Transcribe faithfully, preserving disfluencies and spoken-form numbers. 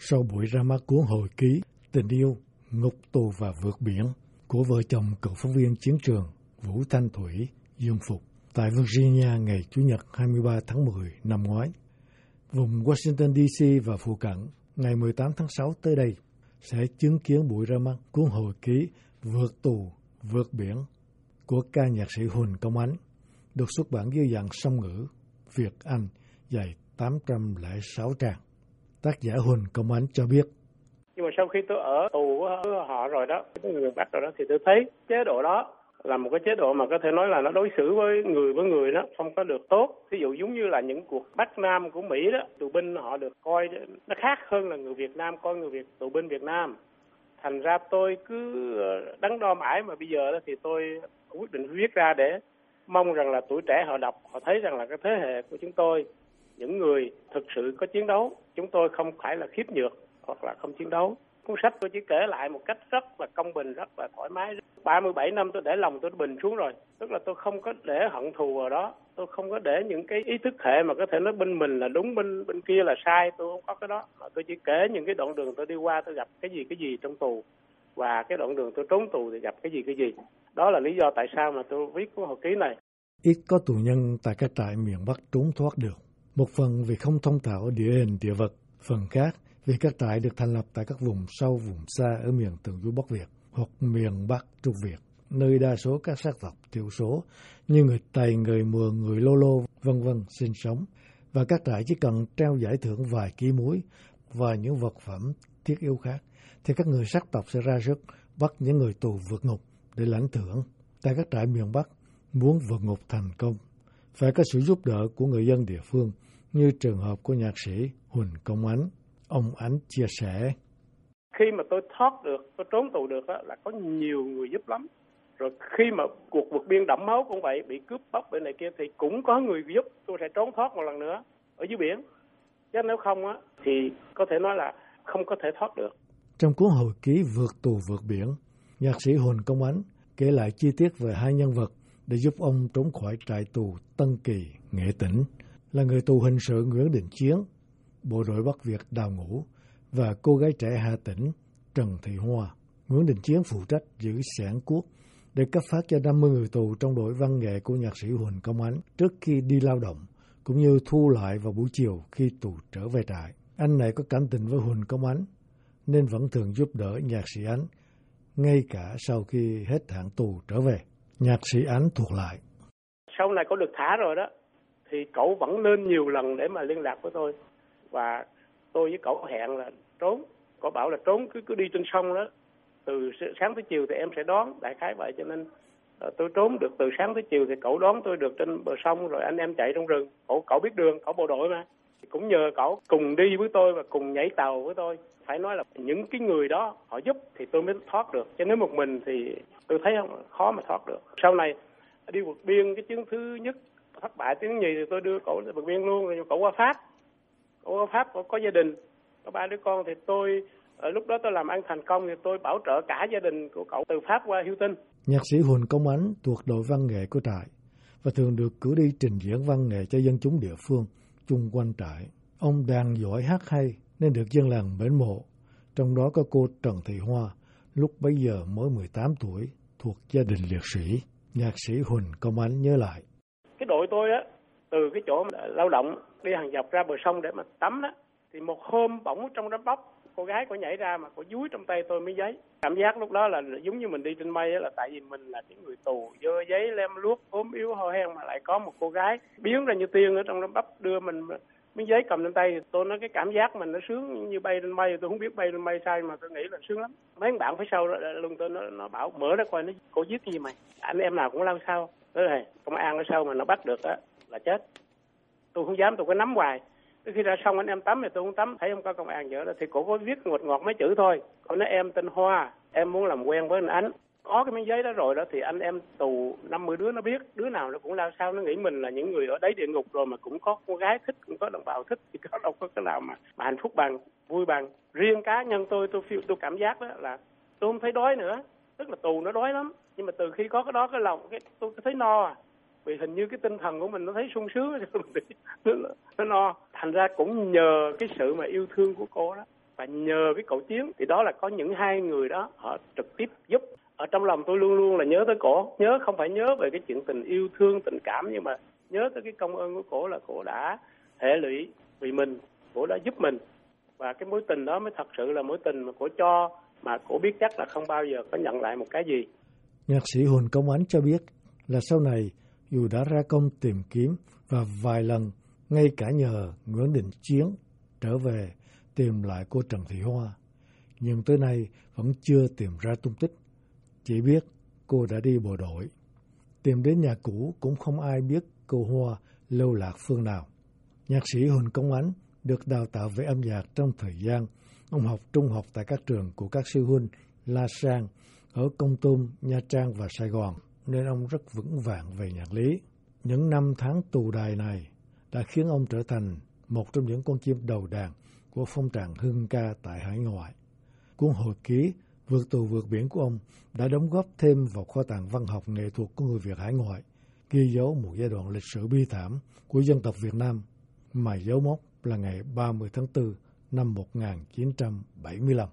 sau buổi ra mắt cuốn hồi ký Tình yêu, Ngục tù và Vượt biển của vợ chồng cựu phóng viên chiến trường Vũ Thanh Thủy, Dương Phục tại Virginia ngày Chủ nhật hai mươi ba tháng mười năm ngoái. Vùng Washington đê xê và phụ cận ngày mười tám tháng sáu tới đây sẽ chứng kiến buổi ra mắt cuốn hồi ký Vượt tù, Vượt biển của ca nhạc sĩ Huỳnh Công Ánh, được xuất bản dưới dạng song ngữ Việt Anh dày tám trăm lẻ sáu trang. Tác giả Huỳnh Công Ánh cho biết: nhưng mà sau khi tôi ở tù của họ rồi đó, cái người Bắc rồi đó, thì tôi thấy chế độ đó là một cái chế độ mà có thể nói là nó đối xử với người với người đó không có được tốt. Ví dụ giống như là những cuộc Bắc Nam của Mỹ đó, tù binh họ được coi nó khác hơn là người Việt Nam coi người Việt tù binh Việt Nam. Thành ra tôi cứ đắn đo mãi, mà bây giờ đó thì tôi quyết định viết ra để mong rằng là tuổi trẻ họ đọc, họ thấy rằng là cái thế hệ của chúng tôi, những người thực sự có chiến đấu, chúng tôi không phải là khiếp nhược hoặc là không chiến đấu. Cuốn sách tôi chỉ kể lại một cách rất là công bình, rất là thoải mái. ba mươi bảy năm tôi để lòng tôi bình xuống rồi, tức là tôi không có để hận thù vào đó, tôi không có để những cái ý thức hệ mà có thể nói bên mình là đúng, bên bên kia là sai, tôi không có cái đó. Mà tôi chỉ kể những cái đoạn đường tôi đi qua, tôi gặp cái gì cái gì trong tù, và cái đoạn đường tôi trốn tù thì gặp cái gì cái gì. Đó là lý do tại sao mà tôi viết cuốn hồi ký này. Ít có tù nhân tại các trại miền Bắc trốn thoát được, một phần vì không thông thạo địa hình địa vật, phần khác vì các trại được thành lập tại các vùng sâu vùng xa ở miền Thượng Du Bắc Việt hoặc miền Bắc Trung Việt, nơi đa số các sắc tộc thiểu số như người Tày, người Mường, người Lô Lô, vân vân sinh sống, và các trại chỉ cần treo giải thưởng vài ký muối và những vật phẩm thiết yếu khác thì các người sắc tộc sẽ ra sức bắt những người tù vượt ngục để lãnh thưởng. Tại các trại miền Bắc, muốn vượt ngục thành công phải có sự giúp đỡ của người dân địa phương, như trường hợp của nhạc sĩ Huỳnh Công Ánh. Ông Ánh chia sẻ: khi mà tôi thoát được, tôi trốn tù được đó, là có nhiều người giúp lắm. Rồi khi mà cuộc vượt biên đẫm máu cũng vậy, bị cướp bóc bên này kia thì cũng có người giúp tôi sẽ trốn thoát một lần nữa ở dưới biển. Chứ nếu không á thì có thể nói là không có thể thoát được. Trong cuốn hồi ký Vượt tù, Vượt biển, nhạc sĩ Huỳnh Công Ánh kể lại chi tiết về hai nhân vật để giúp ông trốn khỏi trại tù Tân Kỳ, Nghệ Tĩnh, là người tù hình sự Nguyễn Đình Chiến, bộ đội Bắc Việt Đào Ngũ, và cô gái trẻ Hà Tĩnh, Trần Thị Hoa. Nguyễn Đình Chiến phụ trách giữ xẻng cuốc để cấp phát cho năm mươi người tù trong đội văn nghệ của nhạc sĩ Huỳnh Công Ánh trước khi đi lao động, cũng như thu lại vào buổi chiều khi tù trở về trại. Anh này có cảm tình với Huỳnh Công Ánh nên vẫn thường giúp đỡ nhạc sĩ Ánh ngay cả sau khi hết hạn tù trở về. Nhạc sĩ Ánh thuộc lại: sau này có được thả rồi đó thì cậu vẫn lên nhiều lần để mà liên lạc với tôi, và tôi với cậu hẹn là trốn. Cậu bảo là trốn cứ cứ đi trên sông đó, từ sáng tới chiều thì em sẽ đón, đại khái vậy. Cho nên tôi trốn được từ sáng tới chiều thì cậu đón tôi được trên bờ sông, rồi anh em chạy trong rừng. Cậu cậu biết đường, cậu bộ đội mà, cũng nhờ cậu cùng đi với tôi và cùng nhảy tàu với tôi. Phải nói là những cái người đó họ giúp thì tôi mới thoát được, chứ nếu một mình thì tôi thấy không, khó mà thoát được. Sau này đi vượt biên, cái chuyến thứ nhất thất bại, tiếng gì thì tôi đưa cậu vượt biên luôn, rồi cậu qua Pháp. Cậu qua Pháp, cậu có gia đình, có ba đứa con, thì tôi lúc đó tôi làm ăn thành công thì tôi bảo trợ cả gia đình của cậu từ Pháp qua Houston. Nhạc sĩ Huỳnh Công Ánh thuộc đội văn nghệ của trại và thường được cử đi trình diễn văn nghệ cho dân chúng địa phương chung quanh trại. Ông đàn giỏi, hát hay nên được dân làng mến mộ, trong đó có cô Trần Thị Hoa, lúc bấy giờ mới mười tám tuổi, thuộc gia đình liệt sĩ. Nhạc sĩ Huỳnh Công Ánh nhớ lại: cái đội tôi á, từ cái chỗ lao động đi hàng dọc ra bờ sông để mà tắm đó, thì một hôm bỗng trong đám bóc cô gái cô nhảy ra mà cô dúi trong tay tôi miếng giấy. Cảm giác lúc đó là giống như mình đi trên mây, là tại vì mình là những người tù dơ giấy lem luốc, ốm yếu ho hen, mà lại có một cô gái biến ra như tiên ở trong đám bóc đưa mình miếng giấy cầm lên tay. Thì tôi nói cái cảm giác mình nó sướng như bay trên mây, tôi không biết bay trên mây sai mà tôi nghĩ là sướng lắm. Mấy bạn phía sau luôn tôi nó, nó bảo mở ra coi nó cô giết cái gì mày, anh em nào cũng lao sau. Tới này công an ở sau mà nó bắt được á là chết. Tôi không dám, tôi có nắm hoài. Khi ra xong anh em tắm thì tôi không tắm, thấy không có công an dở đó thì cổ có viết ngọt ngọt mấy chữ thôi. Cổ nói em tên Hoa, em muốn làm quen với anh Ánh. Có cái miếng giấy đó rồi đó thì anh em tù năm mươi đứa nó biết, đứa nào nó cũng lao sao, nó nghĩ mình là những người ở đấy địa ngục rồi, mà cũng có cô gái thích, cũng có đồng bào thích, thì có đâu có cái nào mà, mà hạnh phúc bằng, vui bằng. Riêng cá nhân tôi, tôi tôi cảm giác đó là tôi không thấy đói nữa, tức là tù nó đói lắm, nhưng mà từ khi có cái đó cái lòng cái tôi thấy no à. Vì hình như cái tinh thần của mình nó thấy sung sướng, nó no. Thành ra cũng nhờ cái sự mà yêu thương của cô đó và nhờ cái cậu Chiến thì đó là có những hai người đó họ trực tiếp giúp. Ở trong lòng tôi luôn luôn là nhớ tới cổ, nhớ không phải nhớ về cái chuyện tình yêu thương, tình cảm, nhưng mà nhớ tới cái công ơn của cổ là cổ đã hệ lụy vì mình, cổ đã giúp mình. Và cái mối tình đó mới thật sự là mối tình mà cổ cho, mà cổ biết chắc là không bao giờ có nhận lại một cái gì. Nhạc sĩ Huỳnh Công Ánh cho biết là sau này dù đã ra công tìm kiếm và vài lần ngay cả nhờ Nguyễn Đình Chiến trở về tìm lại cô Trần Thị Hoa, nhưng tới nay vẫn chưa tìm ra tung tích. Chỉ biết cô đã đi bộ đội. Tìm đến nhà cũ cũng không ai biết cô Hoa lưu lạc phương nào. Nhạc sĩ Huỳnh Công Ánh được đào tạo về âm nhạc trong thời gian ông học trung học tại các trường của các sư huynh La Sang ở Kon Tum, Nha Trang và Sài Gòn, nên ông rất vững vàng về nhạc lý. Những năm tháng tù đài này đã khiến ông trở thành một trong những con chim đầu đàn của phong trào hương ca tại hải ngoại. Cuốn hồi ký Vượt tù vượt biển của ông đã đóng góp thêm vào kho tàng văn học nghệ thuật của người Việt hải ngoại, ghi dấu một giai đoạn lịch sử bi thảm của dân tộc Việt Nam, mà dấu mốc là ngày ba mươi tháng tư năm một nghìn chín trăm bảy mươi lăm.